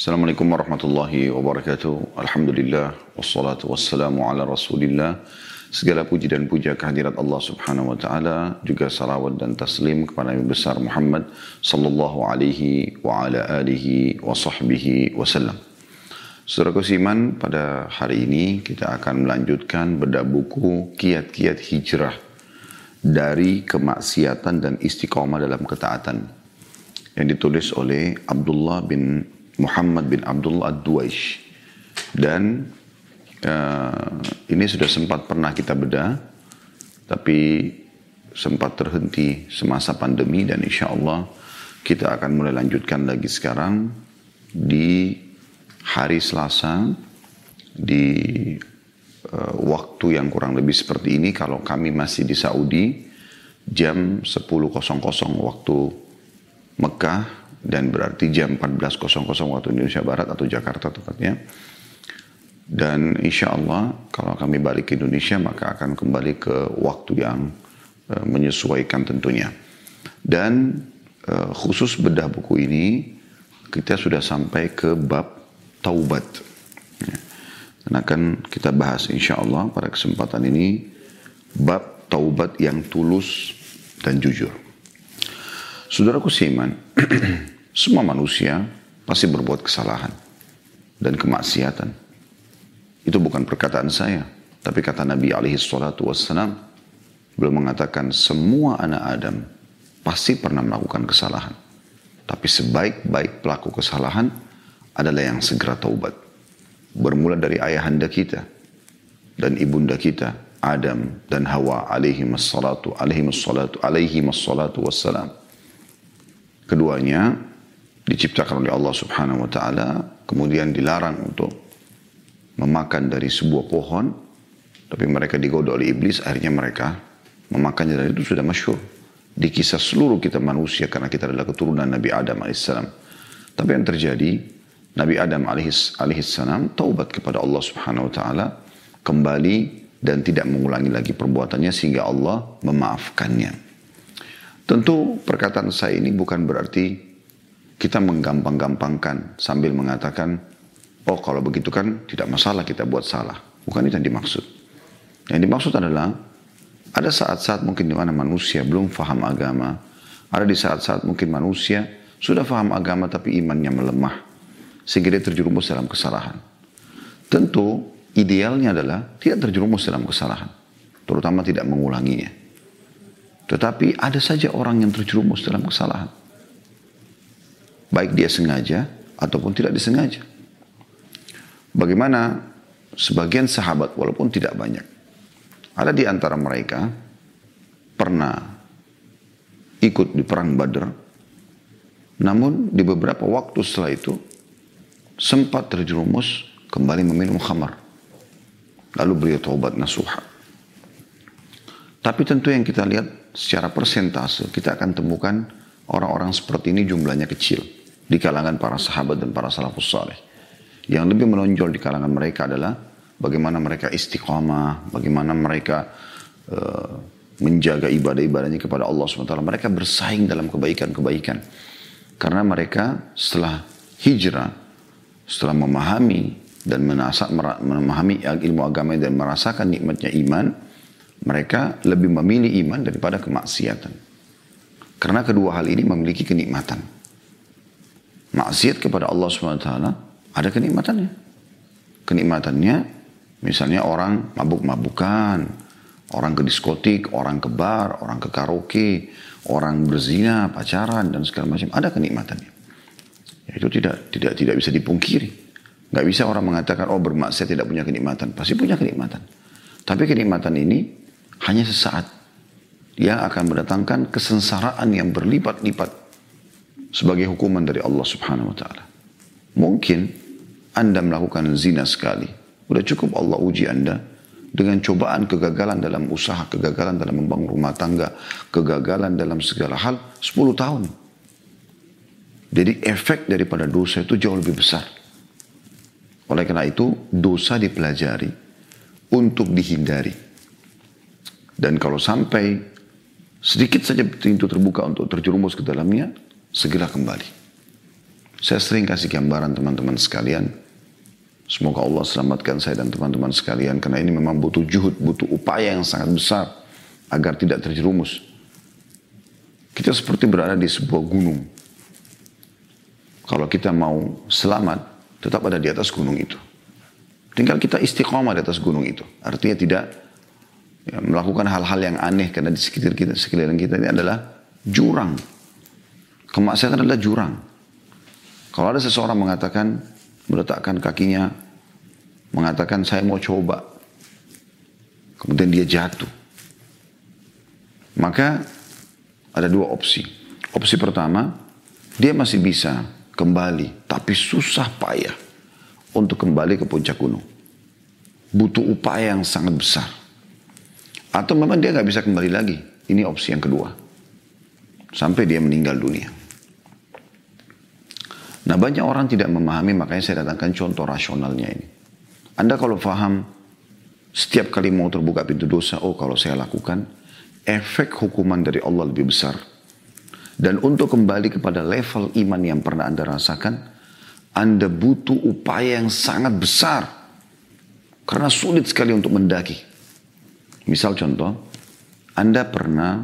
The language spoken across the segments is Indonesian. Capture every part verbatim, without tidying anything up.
Assalamualaikum warahmatullahi wabarakatuh. Alhamdulillah, wassalatu wassalamu ala rasulillah. Segala puji dan puja kehadirat Allah subhanahu wa ta'ala, juga salawat dan taslim kepada Nabi besar Muhammad sallallahu alaihi wa ala alihi wa sahbihi wa sallam. Saudara Kusiman, pada hari ini kita akan melanjutkan bedah buku Kiat-Kiat Hijrah dari Kemaksiatan dan Istiqomah dalam Ketaatan, yang ditulis oleh Abdullah bin Muhammad bin Abdullah Duwaish. Dan uh, ini sudah sempat pernah kita bedah, tapi sempat terhenti semasa pandemi, dan insya Allah kita akan mulai lanjutkan lagi sekarang di hari Selasa di uh, waktu yang kurang lebih seperti ini kalau kami masih di Saudi, jam sepuluh waktu Mekah, dan berarti jam empat belas waktu Indonesia Barat atau Jakarta tepatnya. Dan insya Allah kalau kami balik ke Indonesia maka akan kembali ke waktu yang e, menyesuaikan tentunya. Dan e, khusus bedah buku ini kita sudah sampai ke bab taubat. Dan akan kita bahas insya Allah pada kesempatan ini bab taubat yang tulus dan jujur. Saudaraku seiman, semua manusia pasti berbuat kesalahan dan kemaksiatan. Itu bukan perkataan saya, tapi kata Nabi alaihi salatu wassalam, beliau mengatakan semua anak Adam pasti pernah melakukan kesalahan. Tapi sebaik-baik pelaku kesalahan adalah yang segera taubat. Bermula dari ayahanda kita dan ibunda kita, Adam dan Hawa alaihi salatu alaihi salatu alaihi salatu wassalam. Keduanya diciptakan oleh Allah subhanahu wa ta'ala, kemudian dilarang untuk memakan dari sebuah pohon, tapi mereka digoda oleh iblis, akhirnya mereka memakannya. Dari itu sudah masyhur di kisah seluruh kita manusia, karena kita adalah keturunan Nabi Adam alaihissalam. Tapi yang terjadi, Nabi Adam alaihissalam taubat kepada Allah subhanahu wa ta'ala, kembali dan tidak mengulangi lagi perbuatannya, sehingga Allah memaafkannya. Tentu perkataan saya ini bukan berarti kita menggampang-gampangkan sambil mengatakan, oh kalau begitu kan tidak masalah kita buat salah. Bukan itu yang dimaksud. Yang dimaksud adalah ada saat-saat mungkin di mana manusia belum faham agama. Ada di saat-saat mungkin manusia sudah faham agama tapi imannya melemah, sehingga dia terjerumus dalam kesalahan. Tentu idealnya adalah tidak terjerumus dalam kesalahan, terutama tidak mengulanginya. Tetapi ada saja orang yang terjerumus dalam kesalahan, baik dia sengaja ataupun tidak disengaja. Bagaimana sebagian sahabat, walaupun tidak banyak, ada di antara mereka pernah ikut di perang Badar, namun di beberapa waktu setelah itu sempat terjerumus kembali meminum khamar, lalu beliau taubat nasuha. Tapi tentu yang kita lihat secara persentase, kita akan temukan orang-orang seperti ini jumlahnya kecil di kalangan para sahabat dan para salafus saleh. Yang lebih menonjol di kalangan mereka adalah bagaimana mereka istiqamah, bagaimana mereka uh, menjaga ibadah-ibadahnya kepada Allah subhanahu wa taala. Mereka bersaing dalam kebaikan-kebaikan. Karena mereka setelah hijrah, setelah memahami dan menasa, memahami ilmu agama dan merasakan nikmatnya iman, mereka lebih memilih iman daripada kemaksiatan. Karena kedua hal ini memiliki kenikmatan. Maksiat kepada Allah subhanahu wa taala ada kenikmatannya. Kenikmatannya misalnya orang mabuk-mabukan, orang ke diskotik, orang ke bar, orang ke karaoke, orang berzina, pacaran, dan segala macam. Ada kenikmatannya. Ya, itu tidak tidak tidak bisa dipungkiri. Gak bisa orang mengatakan, oh bermaksiat tidak punya kenikmatan. Pasti punya kenikmatan. Tapi kenikmatan ini hanya sesaat, yang akan mendatangkan kesengsaraan yang berlipat-lipat sebagai hukuman dari Allah subhanahu wa ta'ala. Mungkin Anda melakukan zina sekali, sudah cukup Allah uji Anda dengan cobaan kegagalan dalam usaha, kegagalan dalam membangun rumah tangga, kegagalan dalam segala hal sepuluh tahun. Jadi efek daripada dosa itu jauh lebih besar. Oleh karena itu dosa dipelajari untuk dihindari. Dan kalau sampai sedikit saja pintu terbuka untuk terjerumus ke dalamnya, segera kembali. Saya sering kasih gambaran teman-teman sekalian. Semoga Allah selamatkan saya dan teman-teman sekalian. Karena ini memang butuh juhud, butuh upaya yang sangat besar. Agar tidak terjerumus. Kita seperti berada di sebuah gunung. Kalau kita mau selamat, tetap ada di atas gunung itu. Tinggal kita istiqomah di atas gunung itu. Artinya tidak ya, melakukan hal-hal yang aneh. Karena di sekitar kita, sekeliling kita ini adalah jurang. Kemaksiatan adalah jurang. Kalau ada seseorang mengatakan, meletakkan kakinya, mengatakan saya mau coba, kemudian dia jatuh, maka ada dua opsi. Opsi pertama, dia masih bisa kembali, tapi susah payah untuk kembali ke puncak gunung, butuh upaya yang sangat besar. Atau memang dia nggak bisa kembali lagi. Ini opsi yang kedua, sampai dia meninggal dunia. Nah, banyak orang tidak memahami, makanya saya datangkan contoh rasionalnya ini. Anda kalau paham, setiap kali mau terbuka pintu dosa, oh kalau saya lakukan, efek hukuman dari Allah lebih besar. Dan untuk kembali kepada level iman yang pernah Anda rasakan, Anda butuh upaya yang sangat besar. Karena sulit sekali untuk mendaki. Misal contoh, Anda pernah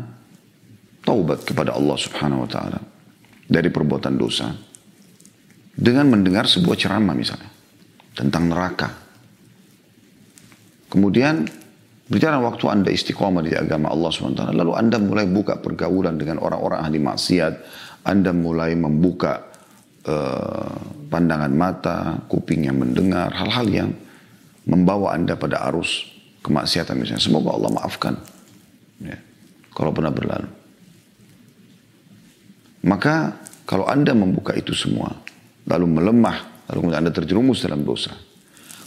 taubat kepada Allah subhanahu wa ta'ala dari perbuatan dosa. Dengan mendengar sebuah ceramah misalnya tentang neraka. Kemudian berjalan waktu, Anda istiqomah di agama Allah subhanahu wa taala. Lalu Anda mulai buka pergaulan dengan orang-orang ahli maksiat. Anda mulai membuka uh, pandangan mata, kuping yang mendengar, hal-hal yang membawa Anda pada arus kemaksiatan misalnya. Semoga Allah maafkan ya, kalau pernah berlalu. Maka kalau Anda membuka itu semua, lalu melemah, lalu Anda terjerumus dalam dosa.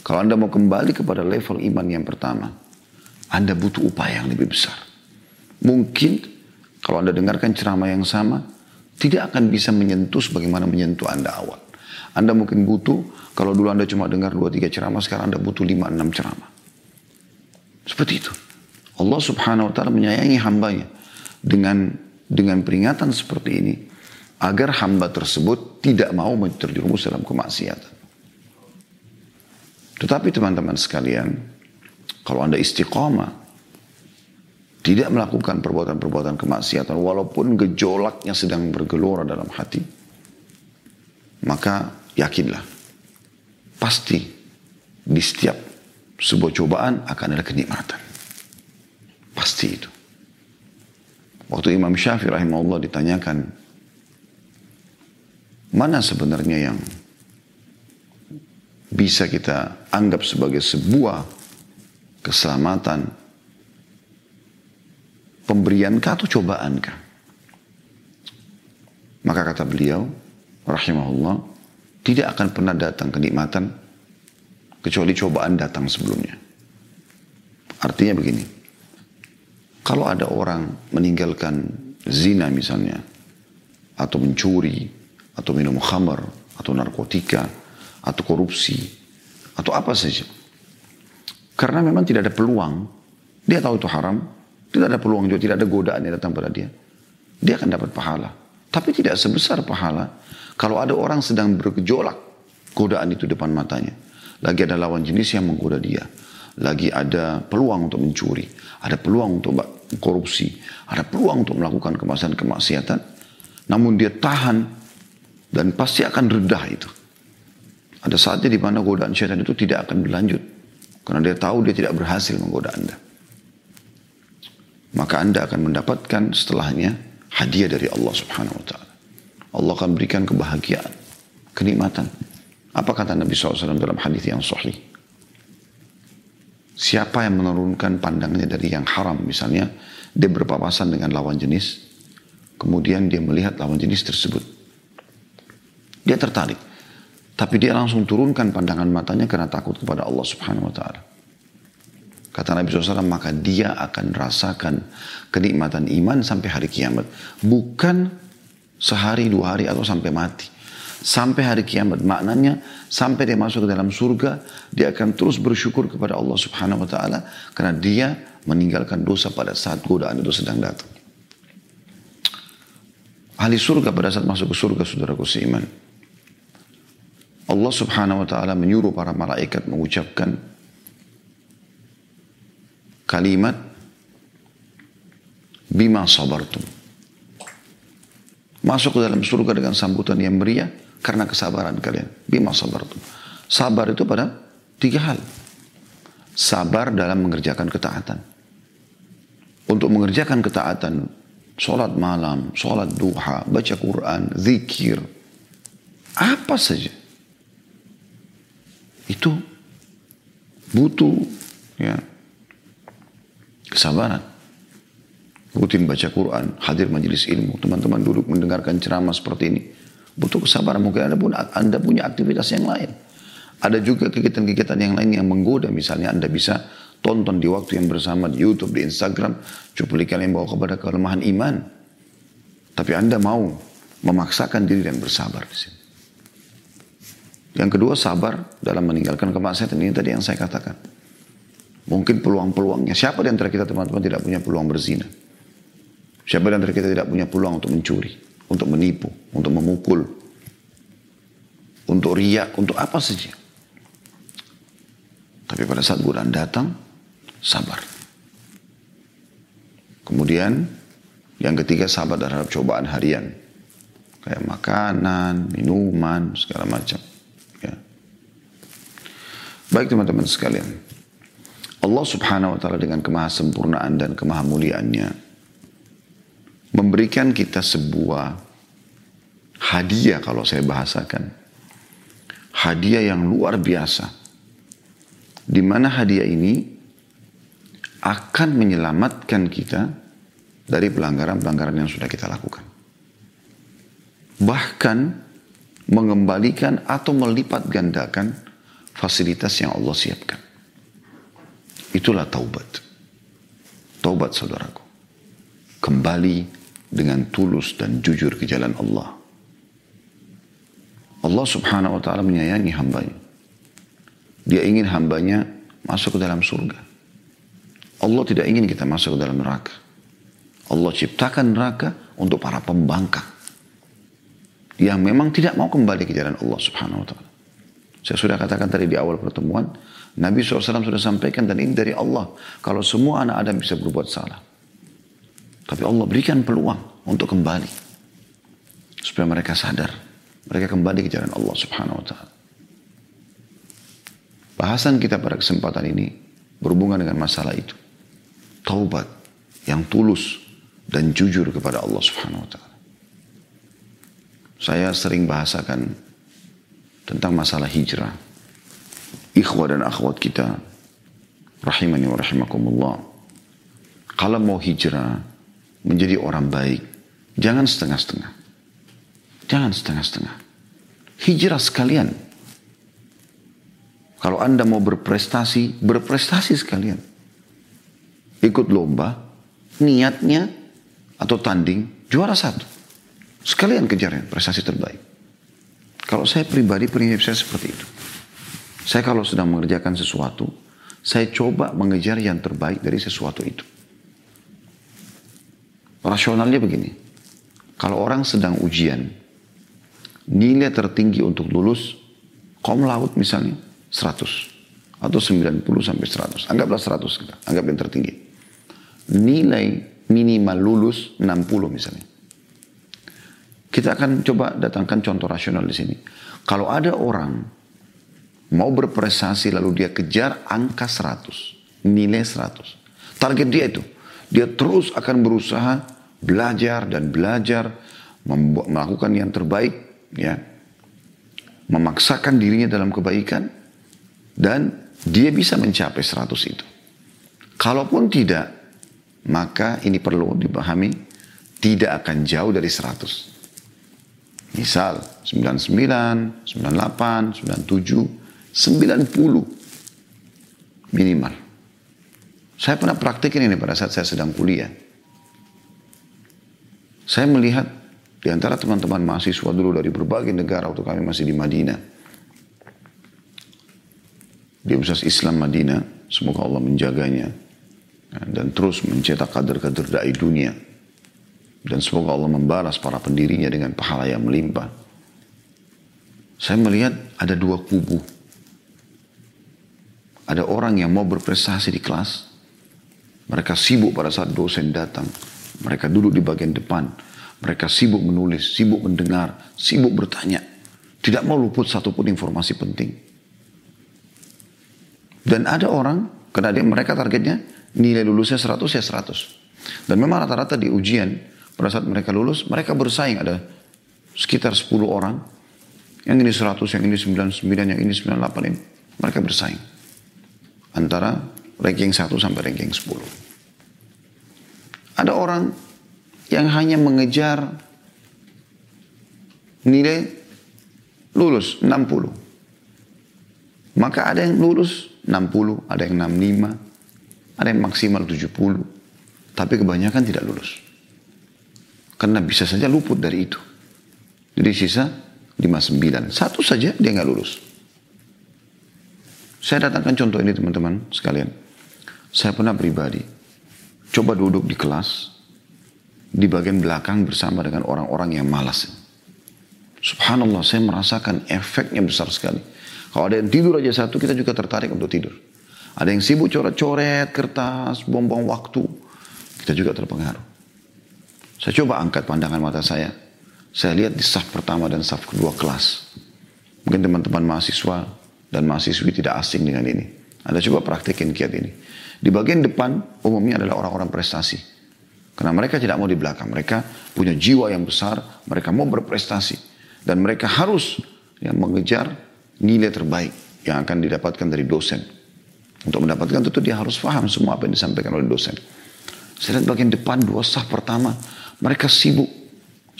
Kalau Anda mau kembali kepada level iman yang pertama, Anda butuh upaya yang lebih besar. Mungkin kalau Anda dengarkan ceramah yang sama, tidak akan bisa menyentuh sebagaimana menyentuh Anda awal. Anda mungkin butuh, kalau dulu Anda cuma dengar dua tiga ceramah, sekarang Anda butuh lima enam ceramah. Seperti itu. Allah subhanahu wa ta'ala menyayangi hambanya dengan, dengan peringatan seperti ini, agar hamba tersebut tidak mau terjerumus dalam kemaksiatan. Tetapi teman-teman sekalian, kalau Anda istiqomah, tidak melakukan perbuatan-perbuatan kemaksiatan, walaupun gejolaknya sedang bergelora dalam hati, maka yakinlah, pasti di setiap sebuah cobaan akan ada kenikmatan. Pasti itu. Waktu Imam Syafi'i rahimahullah ditanyakan, mana sebenarnya yang bisa kita anggap sebagai sebuah keselamatan? Pemberiankah atau cobaankah? Maka kata beliau, rahimahullah, tidak akan pernah datang kenikmatan kecuali cobaan datang sebelumnya. Artinya begini, kalau ada orang meninggalkan zina misalnya, atau mencuri, atau minum khamar, atau narkotika, atau korupsi, atau apa saja. Karena memang tidak ada peluang, dia tahu itu haram, tidak ada peluang juga, tidak ada godaan yang datang pada dia. Dia akan dapat pahala. Tapi tidak sebesar pahala kalau ada orang sedang bergejolak godaan itu depan matanya. Lagi ada lawan jenis yang menggoda dia. Lagi ada peluang untuk mencuri, ada peluang untuk korupsi, ada peluang untuk melakukan kemaksiatan-kemaksiatan. Namun dia tahan, dan pasti akan redah itu. Ada saatnya di mana godaan syaitan itu tidak akan berlanjut. Karena dia tahu dia tidak berhasil menggoda Anda. Maka Anda akan mendapatkan setelahnya hadiah dari Allah subhanahu wa ta'ala. Allah akan berikan kebahagiaan, kenikmatan. Apa kata Nabi shallallahu alaihi wasallam dalam hadis yang sahih? Siapa yang menurunkan pandangannya dari yang haram misalnya, dia berpapasan dengan lawan jenis, kemudian dia melihat lawan jenis tersebut, dia tertarik, tapi dia langsung turunkan pandangan matanya karena takut kepada Allah subhanahu wa ta'ala. Kata Nabi shallallahu alaihi wasallam, maka dia akan rasakan kenikmatan iman sampai hari kiamat. Bukan sehari, dua hari, atau sampai mati. Sampai hari kiamat, maknanya sampai dia masuk ke dalam surga, dia akan terus bersyukur kepada Allah subhanahu wa ta'ala, karena dia meninggalkan dosa pada saat godaan itu sedang datang. Ahli surga pada saat masuk ke surga, saudaraku seiman, Allah subhanahu wa ta'ala menyuruh para malaikat mengucapkan kalimat bima sabartum. Masuk ke dalam surga dengan sambutan yang meriah karena kesabaran kalian. Bima sabartum. Sabar itu pada tiga hal. Sabar dalam mengerjakan ketaatan. Untuk mengerjakan ketaatan, sholat malam, sholat duha, baca Quran, zikir, apa saja. Itu butuh ya kesabaran. Rutin baca Quran, hadir majelis ilmu, teman-teman duduk mendengarkan ceramah seperti ini. Butuh kesabaran, mungkin Anda pun Anda punya aktivitas yang lain. Ada juga kegiatan-kegiatan yang lain yang menggoda, misalnya Anda bisa tonton di waktu yang bersama di YouTube, di Instagram, cuplikan yang bawa kepada kelemahan iman. Tapi Anda mau memaksakan diri dan bersabar di sini. Yang kedua, sabar dalam meninggalkan kemaksiatan. Ini tadi yang saya katakan. Mungkin peluang-peluangnya. Siapa di antara kita teman-teman tidak punya peluang berzina? Siapa di antara kita tidak punya peluang untuk mencuri, untuk menipu, untuk memukul, untuk riak, untuk apa saja? Tapi pada saat godaan datang, sabar. Kemudian yang ketiga, sabar terhadap cobaan harian. Kayak makanan, minuman, segala macam. Baik teman-teman sekalian, Allah subhanahu wa ta'ala dengan kemahasempurnaan dan kemahamuliaannya memberikan kita sebuah hadiah, kalau saya bahasakan. Hadiah yang luar biasa. Di mana hadiah ini akan menyelamatkan kita dari pelanggaran-pelanggaran yang sudah kita lakukan. Bahkan mengembalikan atau melipat gandakan fasilitas yang Allah siapkan. Itulah taubat. Taubat saudaraku. Kembali dengan tulus dan jujur ke jalan Allah. Allah subhanahu wa ta'ala menyayangi hambanya. Dia ingin hambanya masuk ke dalam surga. Allah tidak ingin kita masuk ke dalam neraka. Allah ciptakan neraka untuk para pembangkang yang memang tidak mau kembali ke jalan Allah subhanahu wa ta'ala. Saya sudah katakan tadi di awal pertemuan, Nabi shallallahu alaihi wasallam sudah sampaikan, dan ini dari Allah, kalau semua anak Adam bisa berbuat salah. Tapi Allah berikan peluang untuk kembali. Supaya mereka sadar. Mereka kembali ke jalan Allah subhanahu wa ta'ala. Bahasan kita pada kesempatan ini berhubungan dengan masalah itu. Taubat yang tulus dan jujur kepada Allah subhanahu wa ta'ala. Saya sering bahasakan tentang masalah hijrah. Ikhwah dan akhwat kita, rahimani wa rahimakumullah. Kalau mau hijrah, menjadi orang baik, jangan setengah-setengah. Jangan setengah-setengah. Hijrah sekalian. Kalau Anda mau berprestasi, berprestasi sekalian. Ikut lomba, niatnya atau tanding, juara satu. Sekalian kejarnya, prestasi terbaik. Kalau saya pribadi, prinsip saya seperti itu. Saya kalau sedang mengerjakan sesuatu, saya coba mengejar yang terbaik dari sesuatu itu. Rasionalnya begini. Kalau orang sedang ujian, nilai tertinggi untuk lulus, kom laut misalnya, seratus. Atau sembilan puluh sampai seratus. Anggaplah seratus, kita anggap yang tertinggi. Nilai minimal lulus enam puluh misalnya. Kita akan coba datangkan contoh rasional di sini. Kalau ada orang mau berprestasi lalu dia kejar angka seratus, nilai seratus. Target dia itu. Dia terus akan berusaha belajar dan belajar, melakukan yang terbaik, ya. Memaksakan dirinya dalam kebaikan, dan dia bisa mencapai seratus itu. Kalaupun tidak, maka ini perlu dipahami, tidak akan jauh dari seratus. Misal sembilan puluh sembilan, sembilan puluh delapan, sembilan puluh tujuh, sembilan puluh minimal. Saya pernah praktekin ini pada saat saya sedang kuliah. Saya melihat di antara teman-teman mahasiswa dulu dari berbagai negara waktu kami masih di Madinah. Di Universitas Islam Madinah, semoga Allah menjaganya dan terus mencetak kader-kader dai dunia. Dan semoga Allah membalas para pendirinya dengan pahala yang melimpah. saya melihat ada dua kubu. Ada orang yang mau berprestasi di kelas. Mereka sibuk pada saat dosen datang. Mereka duduk di bagian depan. Mereka sibuk menulis, sibuk mendengar, sibuk bertanya. Tidak mau luput satupun informasi penting. Dan ada orang, karena dia, mereka targetnya nilai lulusnya seratus, ya seratus. Dan memang rata-rata di ujian, pada saat mereka lulus, mereka bersaing. Ada sekitar sepuluh orang. Yang ini seratus, yang ini sembilan puluh sembilan, yang ini sembilan puluh delapan, ini. Mereka bersaing. Antara ranking satu sampai ranking sepuluh. Ada orang yang hanya mengejar nilai lulus enam puluh. Maka ada yang lulus enam puluh, ada yang enam puluh lima, ada yang maksimal tujuh puluh. Tapi kebanyakan tidak lulus. Karena bisa saja luput dari itu. Jadi sisa lima puluh sembilan. Satu saja dia nggak lulus. Saya datangkan contoh ini teman-teman sekalian. Saya pernah pribadi coba duduk di kelas di bagian belakang bersama dengan orang-orang yang malas. Subhanallah, saya merasakan efeknya besar sekali. Kalau ada yang tidur aja satu, kita juga tertarik untuk tidur. Ada yang sibuk coret-coret kertas, bom-bom waktu, kita juga terpengaruh. Saya coba angkat pandangan mata saya. Saya lihat di saf pertama dan saf kedua kelas. Mungkin teman-teman mahasiswa dan mahasiswi tidak asing dengan ini. Anda coba praktekin kiat ini. Di bagian depan umumnya adalah orang-orang prestasi. Karena mereka tidak mau di belakang. Mereka punya jiwa yang besar. Mereka mau berprestasi. Dan mereka harus ya, mengejar nilai terbaik yang akan didapatkan dari dosen. Untuk mendapatkan itu dia harus paham semua apa yang disampaikan oleh dosen. Saya lihat bagian depan dua saf pertama. Mereka sibuk.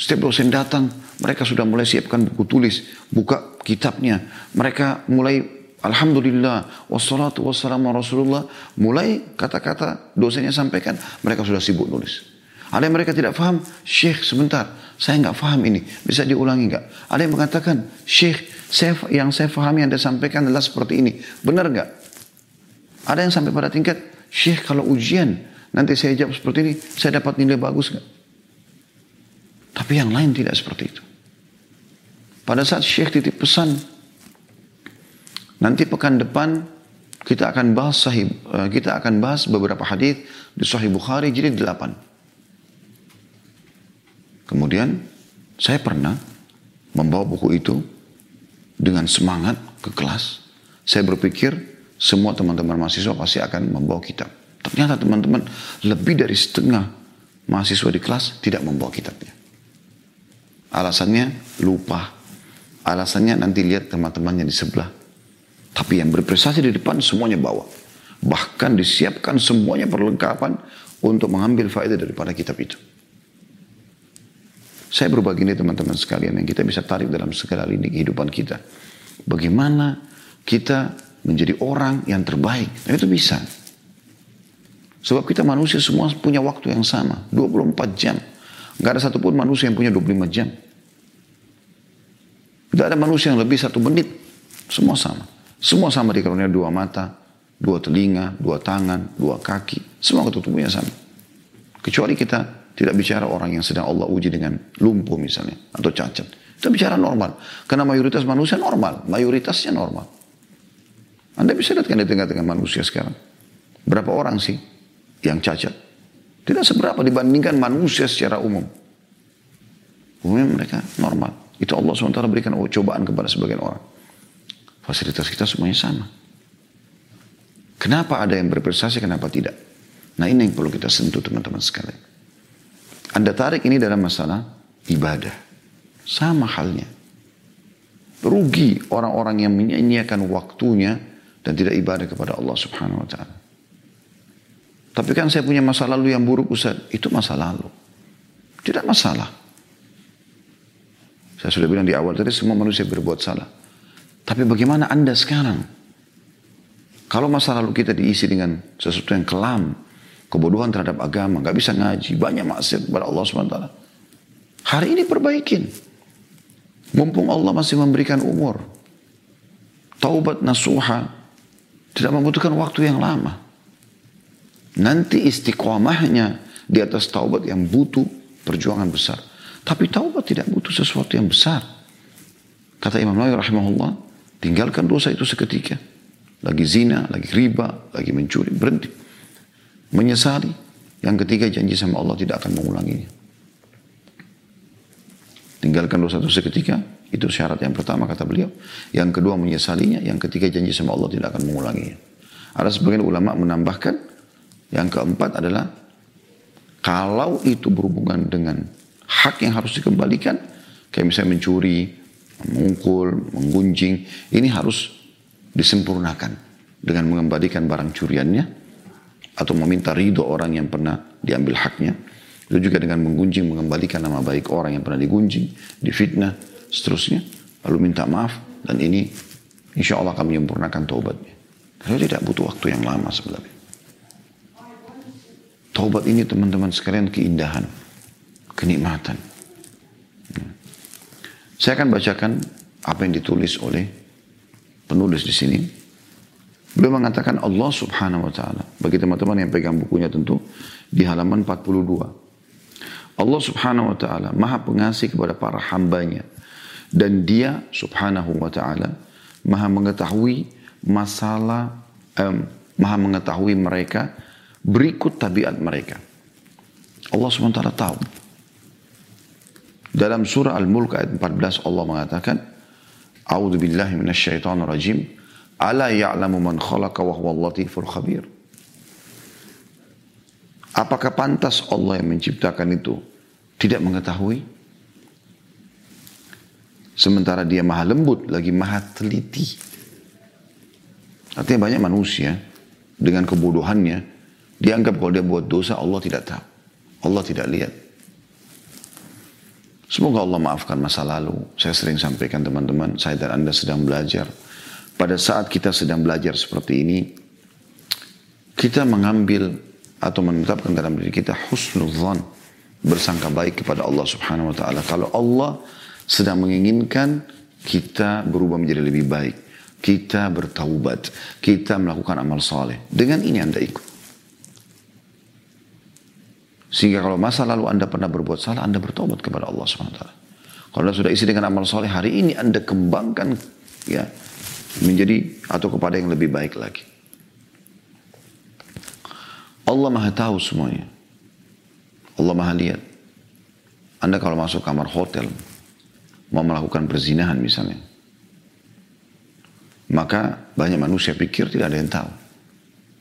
Setiap dosen datang, mereka sudah mulai siapkan buku tulis, buka kitabnya. Mereka mulai, Alhamdulillah, wassalatu wassalamu Rasulullah. Mulai kata-kata dosennya sampaikan, mereka sudah sibuk nulis. Ada yang mereka tidak faham, Syekh sebentar, saya nggak faham ini, bisa diulangi nggak? Ada yang mengatakan, Syekh, saya, yang saya fahami yang Anda sampaikan adalah seperti ini, benar nggak? Ada yang sampai pada tingkat, Syekh kalau ujian, nanti saya jawab seperti ini, saya dapat nilai bagus nggak? Tapi yang lain tidak seperti itu. Pada saat Syekh titip pesan, nanti pekan depan kita akan bahas sahih, kita akan bahas beberapa hadis di Sahih Bukhari jilid delapan. Kemudian saya pernah membawa buku itu dengan semangat ke kelas. Saya berpikir semua teman-teman mahasiswa pasti akan membawa kitab. Ternyata teman-teman lebih dari setengah mahasiswa di kelas tidak membawa kitabnya. Alasannya lupa. Alasannya nanti lihat teman-temannya di sebelah. Tapi yang berprestasi di depan semuanya bawa. Bahkan disiapkan semuanya perlengkapan untuk mengambil faedah daripada kitab itu. Saya berbagi ini teman-teman sekalian yang kita bisa tarik dalam segala lini kehidupan kita. Bagaimana kita menjadi orang yang terbaik. Dan itu bisa. Sebab kita manusia semua punya waktu yang sama. dua puluh empat jam. Gak ada satupun manusia yang punya dua puluh lima jam. Tidak ada manusia yang lebih satu menit. Semua sama. Semua sama dikaruniai dua mata, dua telinga, dua tangan, dua kaki. Semua ketubuhnya sama. Kecuali kita tidak bicara orang yang sedang Allah uji dengan lumpuh misalnya. Atau cacat. Kita bicara normal. Karena mayoritas manusia normal. Mayoritasnya normal. Anda bisa lihat kan di tengah-tengah manusia sekarang. Berapa orang sih yang cacat? Tidak seberapa dibandingkan manusia secara umum. Umumnya mereka normal. Itu Allah subhanahu wa taala berikan cobaan kepada sebagian orang. Fasilitas kita semuanya sama. Kenapa ada yang berprestasi, kenapa tidak? Nah ini yang perlu kita sentuh teman-teman sekalian. Anda tarik ini dalam masalah ibadah. Sama halnya. Rugi orang-orang yang menyia-nyiakan waktunya dan tidak ibadah kepada Allah subhanahu wa ta'ala. Tapi kan saya punya masa lalu yang buruk Ustaz. Itu masa lalu. Tidak masalah. Saya sudah bilang di awal tadi semua manusia berbuat salah. Tapi bagaimana Anda sekarang? Kalau masa lalu kita diisi dengan sesuatu yang kelam. Kebodohan terhadap agama. Gak bisa ngaji. Banyak maksiat kepada Allah subhanahu wa taala. Hari ini perbaikin. Mumpung Allah masih memberikan umur. Taubat nasuha. Tidak membutuhkan waktu yang lama. Nanti istiqomahnya di atas taubat yang butuh perjuangan besar. Tapi taubat tidak butuh sesuatu yang besar. Kata Imam Nawawi rahimahullah, tinggalkan dosa itu seketika. Lagi zina, lagi riba, lagi mencuri, berhenti. Menyesali. Yang ketiga, janji sama Allah tidak akan mengulanginya. Tinggalkan dosa itu seketika, itu syarat yang pertama kata beliau. Yang kedua, menyesalinya. Yang ketiga, janji sama Allah tidak akan mengulanginya. Ada sebagian ulama menambahkan, yang keempat adalah, kalau itu berhubungan dengan hak yang harus dikembalikan, kayak misalnya mencuri, mengukul, menggunjing, ini harus disempurnakan dengan mengembalikan barang curiannya atau meminta ridho orang yang pernah diambil haknya. Itu juga dengan menggunjing, mengembalikan nama baik orang yang pernah digunjing, difitnah, seterusnya, lalu minta maaf, dan ini insya Allah akan menyempurnakan taubatnya. Karena tidak butuh waktu yang lama sebenarnya. Taubat ini teman-teman sekalian keindahan, kenikmatan. Saya akan bacakan apa yang ditulis oleh penulis di sini. Beliau mengatakan Allah Subhanahu wa taala. Bagi teman-teman yang pegang bukunya tentu di halaman empat puluh dua. Allah Subhanahu wa taala Maha Pengasih kepada para hambanya, dan Dia Subhanahu wa taala Maha mengetahui masalah eh, Maha mengetahui mereka berikut tabiat mereka. Allah Subhanahu wa taala tahu. Dalam surah Al-Mulk ayat empat belas Allah mengatakan, A'udzu billahi minasyaitonir rajim, ala ya'lamu man khalaqa wa huwal latiful khabir. Apakah pantas Allah yang menciptakan itu tidak mengetahui? Sementara Dia Maha lembut lagi Maha teliti. Artinya banyak manusia dengan kebodohannya dianggap kalau dia buat dosa Allah tidak tahu. Allah tidak lihat. Semoga Allah maafkan masa lalu. Saya sering sampaikan teman-teman, saya dan Anda sedang belajar. Pada saat kita sedang belajar seperti ini, kita mengambil atau menetapkan dalam diri kita husnul zan, bersangka baik kepada Allah Subhanahu wa taala. Kalau Allah sedang menginginkan kita berubah menjadi lebih baik, kita bertaubat, kita melakukan amal saleh. Dengan ini Anda ikut. Sehingga kalau masa lalu Anda pernah berbuat salah, Anda bertobat kepada Allah subhanahu wa taala. Kalau Anda sudah isi dengan amal soleh, hari ini Anda kembangkan ya menjadi atau kepada yang lebih baik lagi. Allah Maha tahu semuanya. Allah Maha lihat. Anda kalau masuk kamar hotel, mau melakukan perzinahan misalnya, maka banyak manusia pikir tidak ada yang tahu.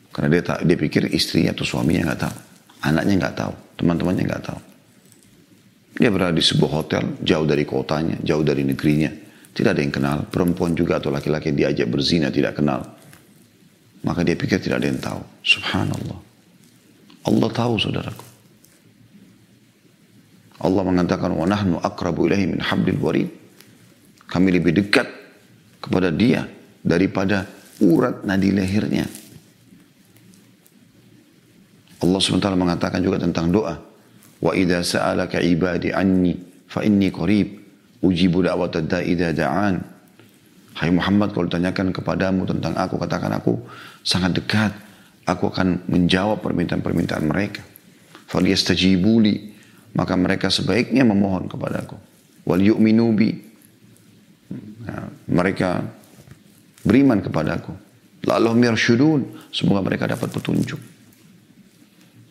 Karena dia, dia pikir istrinya atau suaminya nggak tahu. Anaknya nggak tahu, teman-temannya nggak tahu. Dia berada di sebuah hotel, jauh dari kotanya, jauh dari negerinya. Tidak ada yang kenal, perempuan juga atau laki-laki yang diajak berzina tidak kenal. Maka dia pikir tidak ada yang tahu. Subhanallah. Allah tahu saudaraku. Allah mengatakan, wa nahnu aqrabu ilaihi min hablil warid. Kami lebih dekat kepada Dia daripada urat nadi lehernya. Allah subhanahu wa taala mengatakan juga tentang doa. Wa idza sa'alaka ibadi anni fa inni qarib ujibu da'watad da'i idza da'an. Hai Muhammad, kalau ditanyakan kepadamu tentang aku, katakan aku sangat dekat. Aku akan menjawab permintaan-permintaan mereka. Falyastajibu li, maka mereka sebaiknya memohon kepadaku. Wal yu'minu bi, mereka beriman kepadaku. La'allahum yarshudun, semoga mereka dapat petunjuk.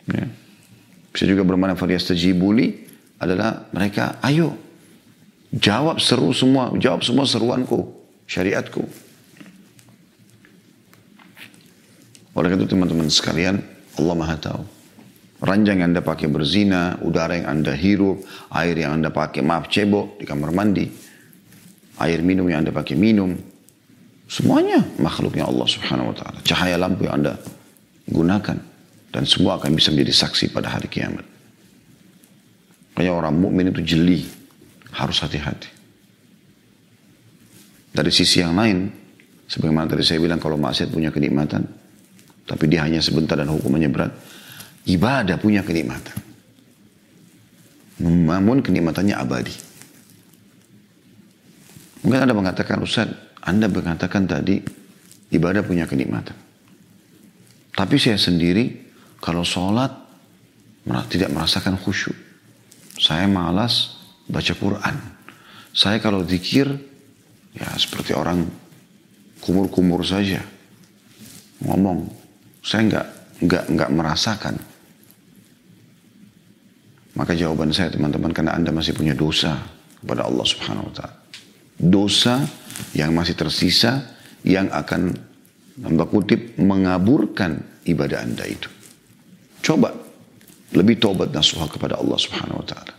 Ya. Bisa juga bermakna falyastajibuli adalah mereka ayo jawab seru semua, jawab semua seruanku, syariatku. Oleh itu teman-teman sekalian, Allah Maha tahu. Ranjang yang Anda pakai berzina, udara yang Anda hirup, air yang Anda pakai maaf cebok di kamar mandi, air minum yang Anda pakai minum, semuanya makhluknya Allah Subhanahu wa taala. Cahaya lampu yang Anda gunakan. Dan semua akan bisa menjadi saksi pada hari kiamat. Makanya orang mukmin itu jeli, harus hati-hati. Dari sisi yang lain, sebagaimana tadi saya bilang kalau maksiat punya kenikmatan, tapi dia hanya sebentar dan hukumannya berat. Ibadah punya kenikmatan, namun kenikmatannya abadi. Mungkin Anda mengatakan, Ustaz, Anda mengatakan tadi ibadah punya kenikmatan. Tapi saya sendiri kalau sholat tidak merasakan khusyuk. Saya malas baca Quran. Saya kalau zikir ya seperti orang kumur-kumur saja ngomong, saya nggak nggak nggak merasakan. Maka jawaban saya teman-teman, karena Anda masih punya dosa kepada Allah Subhanahu wa Ta'ala, dosa yang masih tersisa yang akan tanda kutip mengaburkan ibadah Anda itu. Coba lebih taubat nasuha kepada Allah Subhanahu wa Ta'ala.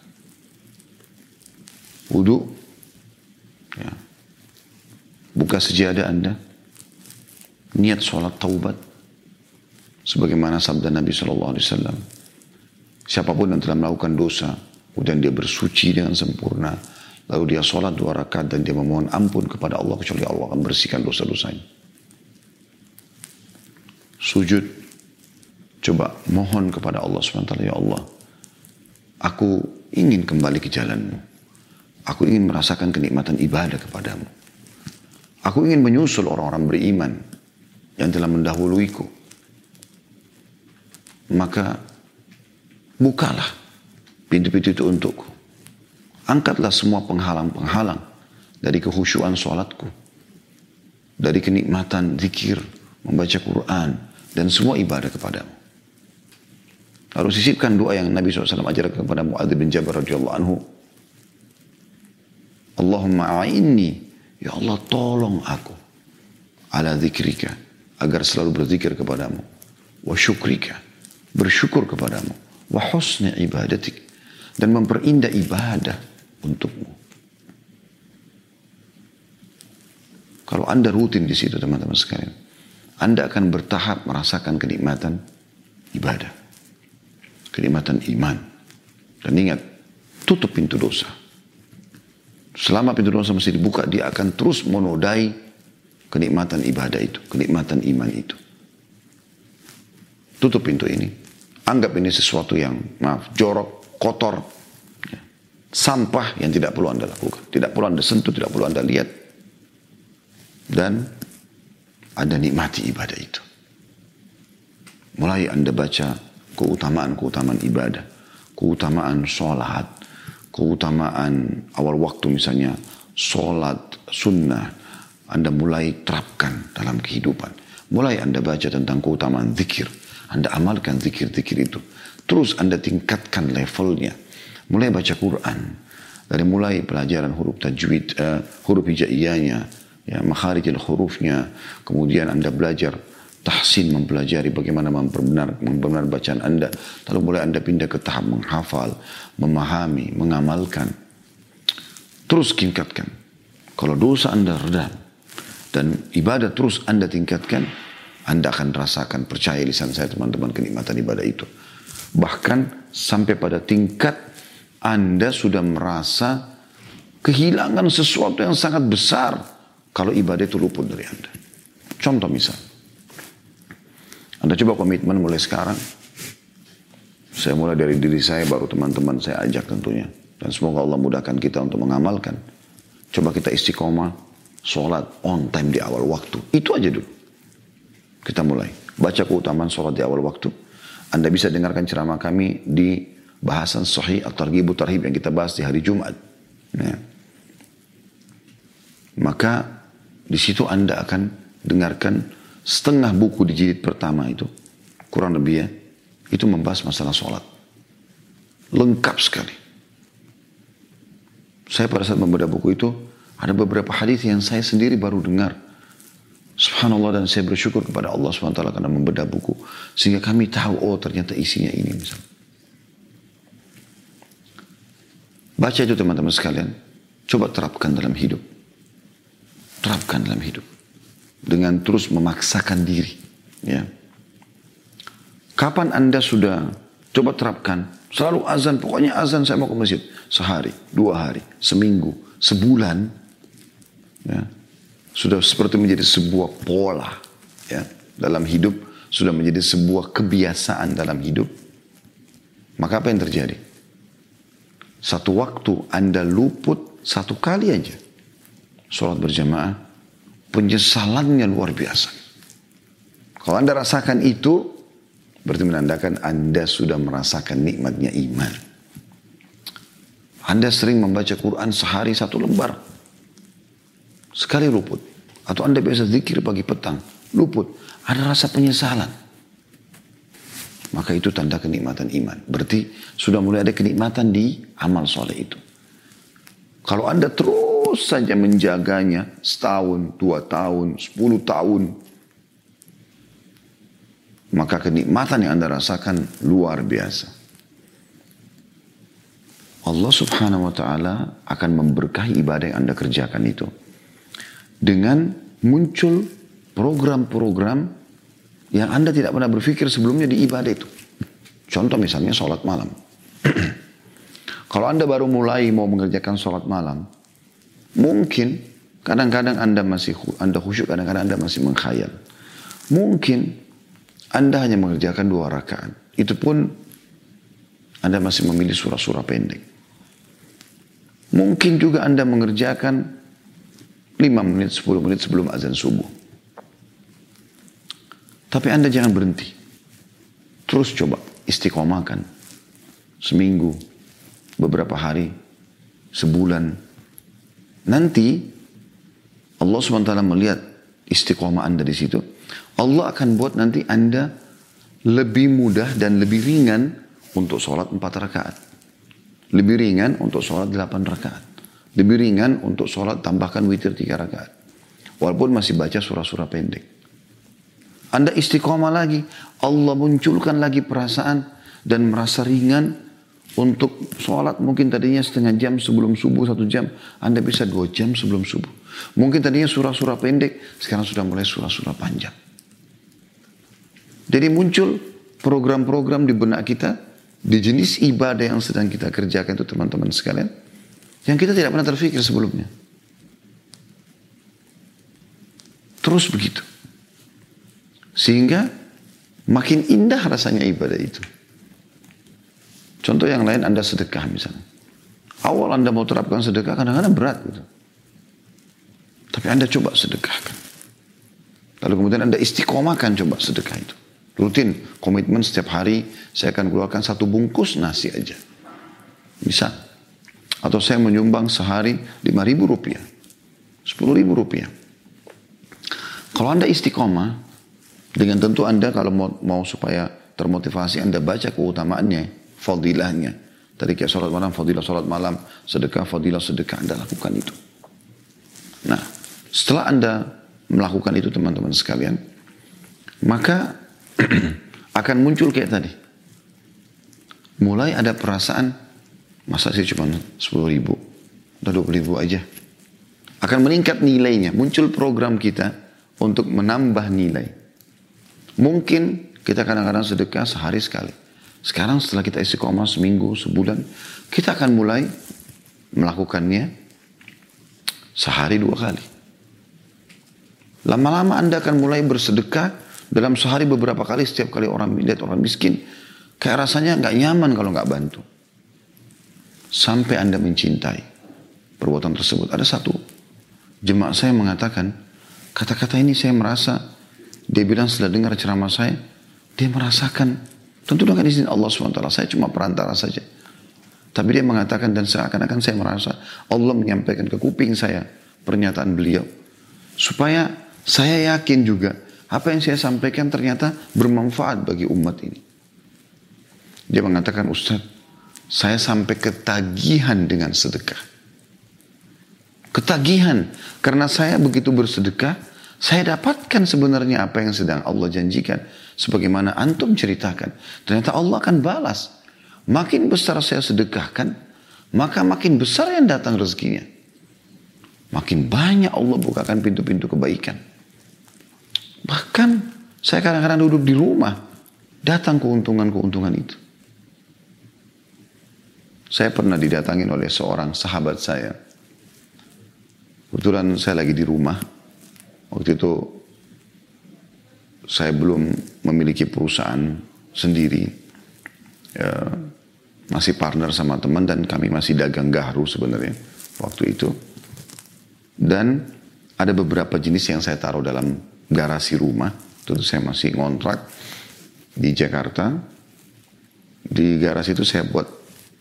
Wudu, ya. Buka sejadah Anda, niat sholat taubat, sebagaimana sabda Nabi Shallallahu Alaihi Wasallam, siapapun yang telah melakukan dosa kemudian dia bersuci dengan sempurna, lalu dia sholat dua rakaat dan dia memohon ampun kepada Allah, kecuali Allah akan bersihkan dosa-dosanya. Sujud, coba mohon kepada Allah Subhanahu Wa Taala, ya Allah, aku ingin kembali ke jalanmu, aku ingin merasakan kenikmatan ibadah kepadamu. Aku ingin menyusul orang-orang beriman yang telah mendahuluiku. Maka bukalah pintu-pintu itu untukku. Angkatlah semua penghalang-penghalang dari kehusyuan sholatku, dari kenikmatan zikir, membaca Quran, dan semua ibadah kepadamu. Harus sisipkan doa yang Nabi shallallahu alaihi wasallam ajarkan kepada Muadz bin Jabal radhiyallahu anhu. Allahumma a'inni, ya Allah tolong aku, ala zikrika, agar selalu berzikir kepadamu, wa syukrika, bersyukur kepadamu, wa husni ibadatik, dan memperindah ibadah untukmu. Kalau Anda rutin di situ teman-teman sekalian, Anda akan bertahap merasakan kenikmatan ibadah, kenikmatan iman. Dan ingat, tutup pintu dosa. Selama pintu dosa masih dibuka, dia akan terus menodai kenikmatan ibadah itu, kenikmatan iman itu. Tutup pintu ini. Anggap ini sesuatu yang, maaf, jorok, kotor, ya, sampah yang tidak perlu Anda lakukan. Tidak perlu Anda sentuh, tidak perlu Anda lihat. Dan Anda nikmati ibadah itu. Mulai Anda baca keutamaan-keutamaan ibadah, keutamaan sholat, keutamaan awal waktu misalnya, sholat sunnah, Anda mulai terapkan dalam kehidupan. Mulai Anda baca tentang keutamaan zikir, Anda amalkan zikir-zikir itu. Terus Anda tingkatkan levelnya. Mulai baca Quran, dari mulai pelajaran huruf tajwid, uh, huruf hijaiyahnya, ya, makharijil hurufnya. Kemudian Anda belajar tahsin, mempelajari bagaimana memperbenar, memperbenar bacaan Anda. Lalu mulai Anda pindah ke tahap menghafal, memahami, mengamalkan. Terus tingkatkan. Kalau dosa Anda redam dan ibadah terus Anda tingkatkan, Anda akan rasakan, percaya lisan saya teman-teman, kenikmatan ibadah itu. Bahkan sampai pada tingkat Anda sudah merasa kehilangan sesuatu yang sangat besar kalau ibadah itu luput dari Anda. Contoh misal, Anda coba komitmen mulai sekarang. Saya mulai dari diri saya, baru teman-teman saya ajak tentunya. Dan semoga Allah mudahkan kita untuk mengamalkan. Coba kita istiqomah, sholat on time di awal waktu. Itu aja dulu. Kita mulai. Baca keutamaan sholat di awal waktu. Anda bisa dengarkan ceramah kami di bahasan Sahih At-Targhib At-Tarhib yang kita bahas di hari Jumat. Ya. Maka di situ Anda akan dengarkan setengah buku di jilid pertama itu, kurang lebih ya, itu membahas masalah sholat. Lengkap sekali. Saya pada saat membedah buku itu, ada beberapa hadis yang saya sendiri baru dengar. Subhanallah, dan saya bersyukur kepada Allah subhanahu wa taala karena membedah buku, sehingga kami tahu, oh ternyata isinya ini misalnya. Baca itu teman-teman sekalian, coba terapkan dalam hidup. Terapkan dalam hidup. Dengan terus memaksakan diri. Ya. Kapan Anda sudah coba terapkan, selalu azan, pokoknya azan saya mau ke masjid. Sehari, dua hari, seminggu, sebulan. Ya. Sudah seperti menjadi sebuah pola. Ya. Dalam hidup, sudah menjadi sebuah kebiasaan dalam hidup. Maka apa yang terjadi? Satu waktu Anda luput satu kali aja sholat berjamaah, penyesalannya luar biasa. Kalau Anda rasakan itu, berarti menandakan Anda sudah merasakan nikmatnya iman. Anda sering membaca Quran sehari satu lembar. sekali luput, atau Anda biasa zikir pagi petang, luput, ada rasa penyesalan. Maka itu tanda kenikmatan iman. Berarti sudah mulai ada kenikmatan di amal soleh itu. Kalau Anda terus saja menjaganya setahun, dua tahun, sepuluh tahun, maka kenikmatan yang Anda rasakan luar biasa. Allah subhanahu wa ta'ala akan memberkahi ibadah yang Anda kerjakan itu. Dengan muncul program-program yang Anda tidak pernah berpikir sebelumnya di ibadah itu. Contoh misalnya sholat malam. Kalau Anda baru mulai mau mengerjakan sholat malam, mungkin kadang-kadang Anda masih Anda khusyuk, kadang-kadang Anda masih mengkhayal. Mungkin Anda hanya mengerjakan dua rakaat. Itu pun Anda masih memilih surah-surah pendek. Mungkin juga Anda mengerjakan lima menit, sepuluh menit sebelum azan subuh. Tapi Anda jangan berhenti. Terus coba istiqomahkan. Seminggu, beberapa hari, sebulan. Nanti Allah subhanahu wa taala melihat istiqomah Anda di situ. Allah akan buat nanti Anda lebih mudah dan lebih ringan untuk sholat empat rakaat. Lebih ringan untuk sholat delapan rakaat. Lebih ringan untuk sholat tambahkan witir tiga rakaat. Walaupun masih baca surah-surah pendek. Anda istiqomah lagi. Allah munculkan lagi perasaan dan merasa ringan untuk sholat. Mungkin tadinya setengah jam sebelum subuh, satu jam. Anda bisa dua jam sebelum subuh. Mungkin tadinya surah-surah pendek, sekarang sudah mulai surah-surah panjang. Jadi muncul program-program di benak kita, di jenis ibadah yang sedang kita kerjakan itu teman-teman sekalian, yang kita tidak pernah terpikir sebelumnya. Terus begitu. Sehingga makin indah rasanya ibadah itu. Contoh yang lain, Anda sedekah misalnya. Awal Anda mau terapkan sedekah kadang-kadang berat gitu. Tapi Anda coba sedekahkan. Lalu kemudian Anda istiqomahkan coba sedekah itu. Rutin, komitmen setiap hari saya akan keluarkan satu bungkus nasi aja. Misal. Atau saya menyumbang sehari lima ribu rupiah. sepuluh ribu rupiah. Kalau Anda istiqomah, dengan tentu Anda kalau mau, mau supaya termotivasi, Anda baca keutamaannya, fadilahnya. Tadi kayak sholat malam, fadilah sholat malam, sedekah, fadilah sedekah. Anda lakukan itu. Nah, setelah Anda melakukan itu teman-teman sekalian, maka akan muncul kayak tadi. Mulai ada perasaan, masa sih cuma sepuluh ribu, udah dua puluh ribu aja. Akan meningkat nilainya, muncul program kita untuk menambah nilai. Mungkin kita kadang-kadang sedekah sehari sekali. Sekarang setelah kita istiqomah seminggu, sebulan, kita akan mulai melakukannya sehari dua kali. Lama-lama Anda akan mulai bersedekah dalam sehari beberapa kali, setiap kali orang lihat orang miskin. Kayak rasanya nggak nyaman kalau nggak bantu. Sampai Anda mencintai perbuatan tersebut. Ada satu jemaah saya mengatakan, kata-kata ini saya merasa, dia bilang setelah dengar ceramah saya, dia merasakan, tentu dengan izin Allah subhanahu wa taala, saya cuma perantara saja. Tapi dia mengatakan, dan seakan-akan saya merasa, Allah menyampaikan ke kuping saya pernyataan beliau. Supaya saya yakin juga, apa yang saya sampaikan ternyata bermanfaat bagi umat ini. Dia mengatakan, Ustaz, saya sampai ketagihan dengan sedekah. Ketagihan, karena saya begitu bersedekah, saya dapatkan sebenarnya apa yang sedang Allah janjikan. Sebagaimana antum ceritakan. Ternyata Allah akan balas. Makin besar saya sedekahkan, maka makin besar yang datang rezekinya. Makin banyak Allah bukakan pintu-pintu kebaikan. Bahkan saya kadang-kadang duduk di rumah, datang keuntungan-keuntungan itu. Saya pernah didatangin oleh seorang sahabat saya. Kebetulan saya lagi di rumah. Waktu itu saya belum memiliki perusahaan sendiri, ya, masih partner sama teman dan kami masih dagang gahru sebenarnya waktu itu. Dan ada beberapa jenis yang saya taruh dalam garasi rumah, tentu saya masih ngontrak di Jakarta. Di garasi itu saya buat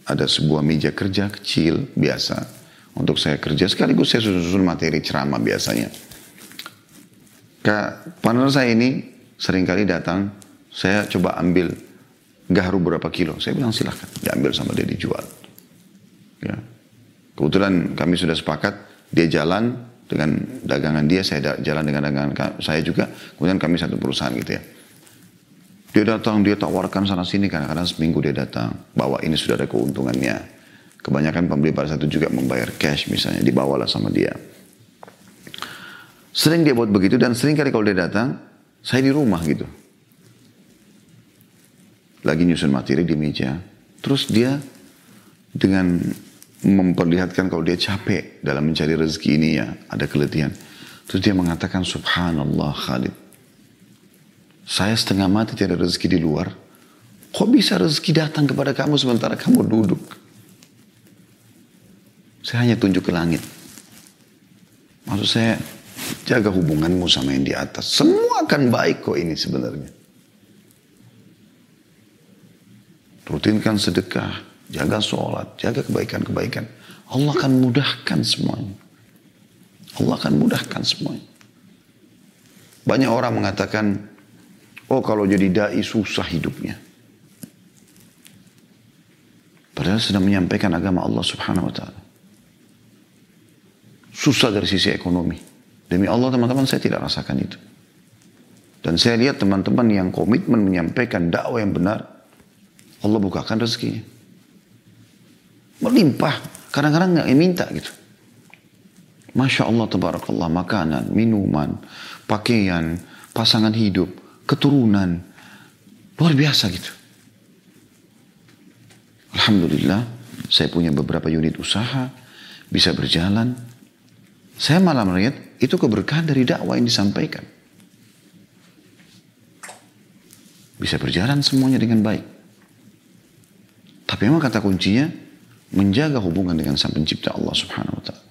ada sebuah meja kerja kecil biasa untuk saya kerja, sekaligus saya susun materi ceramah biasanya. Kak, partner saya ini seringkali datang, saya coba ambil gahru berapa kilo, saya bilang silahkan diambil sama dia dijual. Ya. Kebetulan kami sudah sepakat, dia jalan dengan dagangan dia, saya jalan dengan dagangan saya juga, kemudian kami satu perusahaan gitu ya. Dia datang, dia tawarkan sana sini, kadang-kadang seminggu dia datang, bahwa ini sudah ada keuntungannya. Kebanyakan pembeli pada satu juga membayar cash misalnya, dibawalah sama dia. Sering dia buat begitu, dan sering kali kalau dia datang, saya di rumah gitu. Lagi nyusun materi di meja, terus dia dengan memperlihatkan kalau dia capek dalam mencari rezeki ini ya, ada keletihan. Terus dia mengatakan, subhanallah Khalid, saya setengah mati tiada rezeki di luar. Kok bisa rezeki datang kepada kamu sementara kamu duduk? Saya hanya tunjuk ke langit. Maksud saya, jaga hubunganmu sama yang di atas. Semua akan baik kok ini sebenarnya. Rutinkan sedekah, jaga sholat, jaga kebaikan-kebaikan. Allah akan mudahkan semuanya. Allah akan mudahkan semuanya. Banyak orang mengatakan, oh kalau jadi da'i susah hidupnya. Padahal sedang menyampaikan agama Allah subhanahu wa ta'ala. Susah dari sisi ekonomi. Demi Allah teman-teman, saya tidak rasakan itu. Dan saya lihat teman-teman yang komitmen menyampaikan dakwah yang benar, Allah bukakan rezekinya. Melimpah. Kadang-kadang nggak minta gitu. Masya Allah tabarakallah. Makanan, minuman, pakaian, pasangan hidup, keturunan, luar biasa gitu. Alhamdulillah, saya punya beberapa unit usaha, bisa berjalan. Saya malah melihat itu keberkahan dari dakwah yang disampaikan. Bisa berjalan semuanya dengan baik. Tapi memang kata kuncinya, menjaga hubungan dengan Sang Pencipta Allah subhanahu wa ta'ala.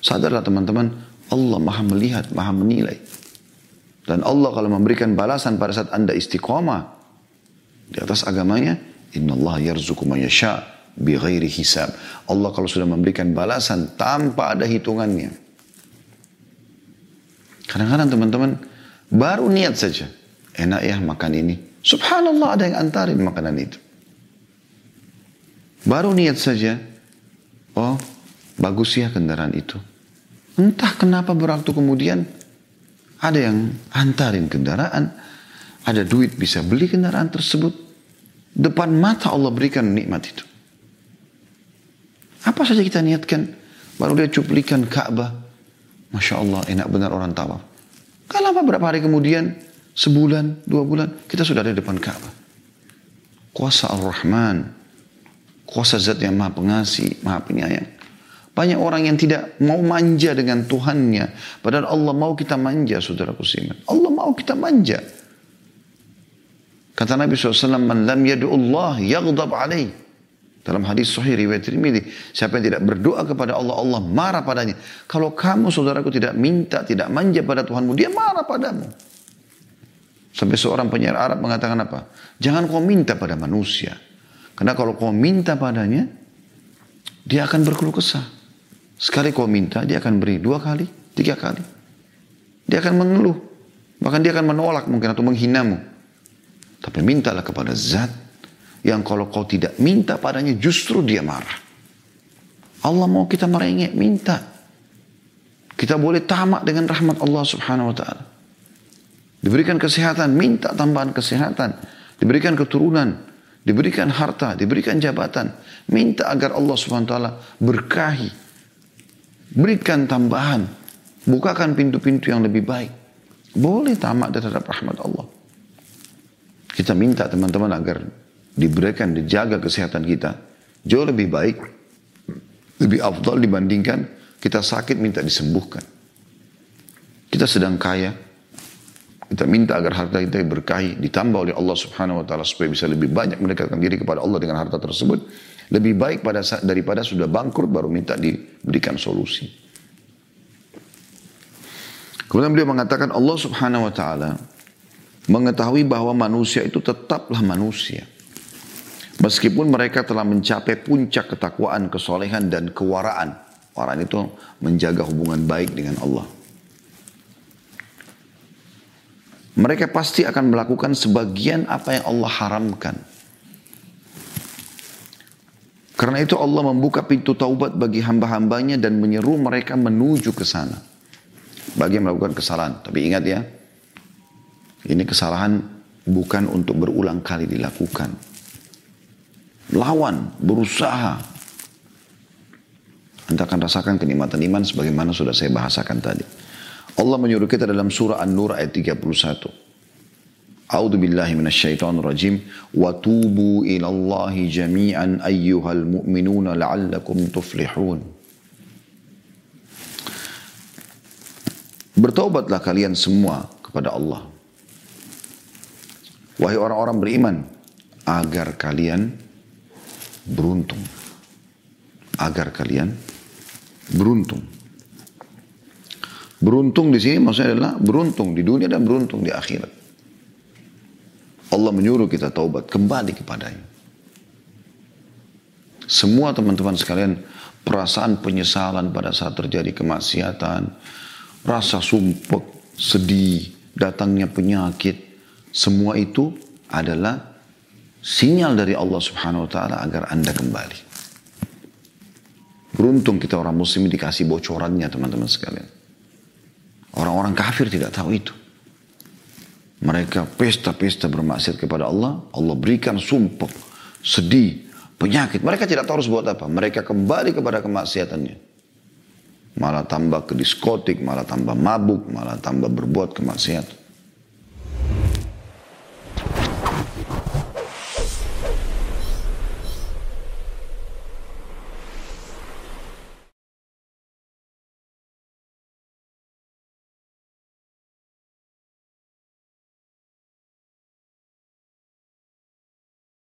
Sadarlah teman-teman, Allah maha melihat, maha menilai. Dan Allah kalau memberikan balasan pada saat anda istiqomah di atas agamanya, innallaha yarzuqu man yasha bi ghairi hisab. Allah kalau sudah memberikan balasan tanpa ada hitungannya. Kadang-kadang teman-teman baru niat saja, enak ya makan ini. Subhanallah, ada yang antarin makanan itu. Baru niat saja, oh bagus ya kendaraan itu. Entah kenapa beraktu kemudian ada yang antarin kendaraan, ada duit bisa beli kendaraan tersebut. Depan mata Allah berikan nikmat itu. Apa saja kita niatkan, baru dia cuplikan Ka'bah. Masya Allah, enak benar orang tawaf. Gak lama berapa hari kemudian, sebulan, dua bulan, kita sudah ada di depan Ka'bah. Kuasa Ar-Rahman, kuasa zat yang maha pengasih, maha penyayang. Banyak orang yang tidak mau manja dengan Tuhannya. Padahal Allah mau kita manja, saudara kusiman. Allah mau kita manja. Kata Nabi shallallahu alaihi wasallam, man lam yadu'ullah yaghdab alaih. Dalam hadis sahih riwayat Tirmidzi, siapa yang tidak berdoa kepada Allah, Allah marah padanya. Kalau kamu, saudaraku, tidak minta, tidak manja pada Tuhanmu, dia marah padamu. Sampai seorang penyair Arab mengatakan apa? Jangan kau minta pada manusia. Karena kalau kau minta padanya, dia akan berkeluh kesah. Sekali kau minta, dia akan beri dua kali, tiga kali. Dia akan mengeluh. Bahkan dia akan menolak mungkin atau menghinamu. Tapi mintalah kepada zat yang kalau kau tidak minta padanya justru dia marah. Allah mau kita merengek, minta. Kita boleh tamak dengan rahmat Allah subhanahu wa ta'ala. Diberikan kesehatan, minta tambahan kesehatan. Diberikan keturunan, diberikan harta, diberikan jabatan. Minta agar Allah subhanahu wa ta'ala berkahi. Berikan tambahan. Bukakan pintu-pintu yang lebih baik. Boleh tamak terhadap rahmat Allah. Kita minta teman-teman agar diberikan, dijaga kesehatan kita. Jauh lebih baik, lebih afdal dibandingkan kita sakit minta disembuhkan. Kita sedang kaya, kita minta agar harta kita berkahi, ditambah oleh Allah subhanahu wa ta'ala supaya bisa lebih banyak mendekatkan diri kepada Allah dengan harta tersebut. Lebih baik pada saat, daripada sudah bangkrut baru minta diberikan solusi. Kemudian beliau mengatakan Allah subhanahu wa ta'ala mengetahui bahwa manusia itu tetaplah manusia. Meskipun mereka telah mencapai puncak ketakwaan, kesolehan, dan kewaraan. Waraan itu menjaga hubungan baik dengan Allah. Mereka pasti akan melakukan sebagian apa yang Allah haramkan. Karena itu Allah membuka pintu taubat bagi hamba-hambanya dan menyeru mereka menuju ke sana. Bagi yang melakukan kesalahan. Tapi ingat ya, ini kesalahan bukan untuk berulang kali dilakukan. Lawan, berusaha. Anda akan rasakan kenikmatan iman sebagaimana sudah saya bahasakan tadi. Allah menyuruh kita dalam surah An-Nur ayat tiga puluh satu. A'udzubillahi minasyaitonirrajim. Wa tubu ilallahi jami'an ayyuhal mu'minuna la'allakum tuflihun. Bertaubatlah kalian semua kepada Allah, wahai orang-orang beriman, agar kalian beruntung, agar kalian beruntung. Beruntung di sini maksudnya adalah beruntung di dunia dan beruntung di akhirat. Allah menyuruh kita taubat kembali kepadanya. Semua teman-teman sekalian, perasaan penyesalan pada saat terjadi kemaksiatan, rasa sumpek, sedih, datangnya penyakit, semua itu adalah sinyal dari Allah subhanahu wa ta'ala agar Anda kembali. Beruntung kita orang muslim dikasih bocorannya teman-teman sekalian. Orang-orang kafir tidak tahu itu. Mereka pesta-pesta bermaksiat kepada Allah. Allah berikan sumpek, sedih, penyakit. Mereka tidak tahu harus buat apa. Mereka kembali kepada kemaksiatannya. Malah tambah ke diskotik, malah tambah mabuk, malah tambah berbuat kemaksiatan.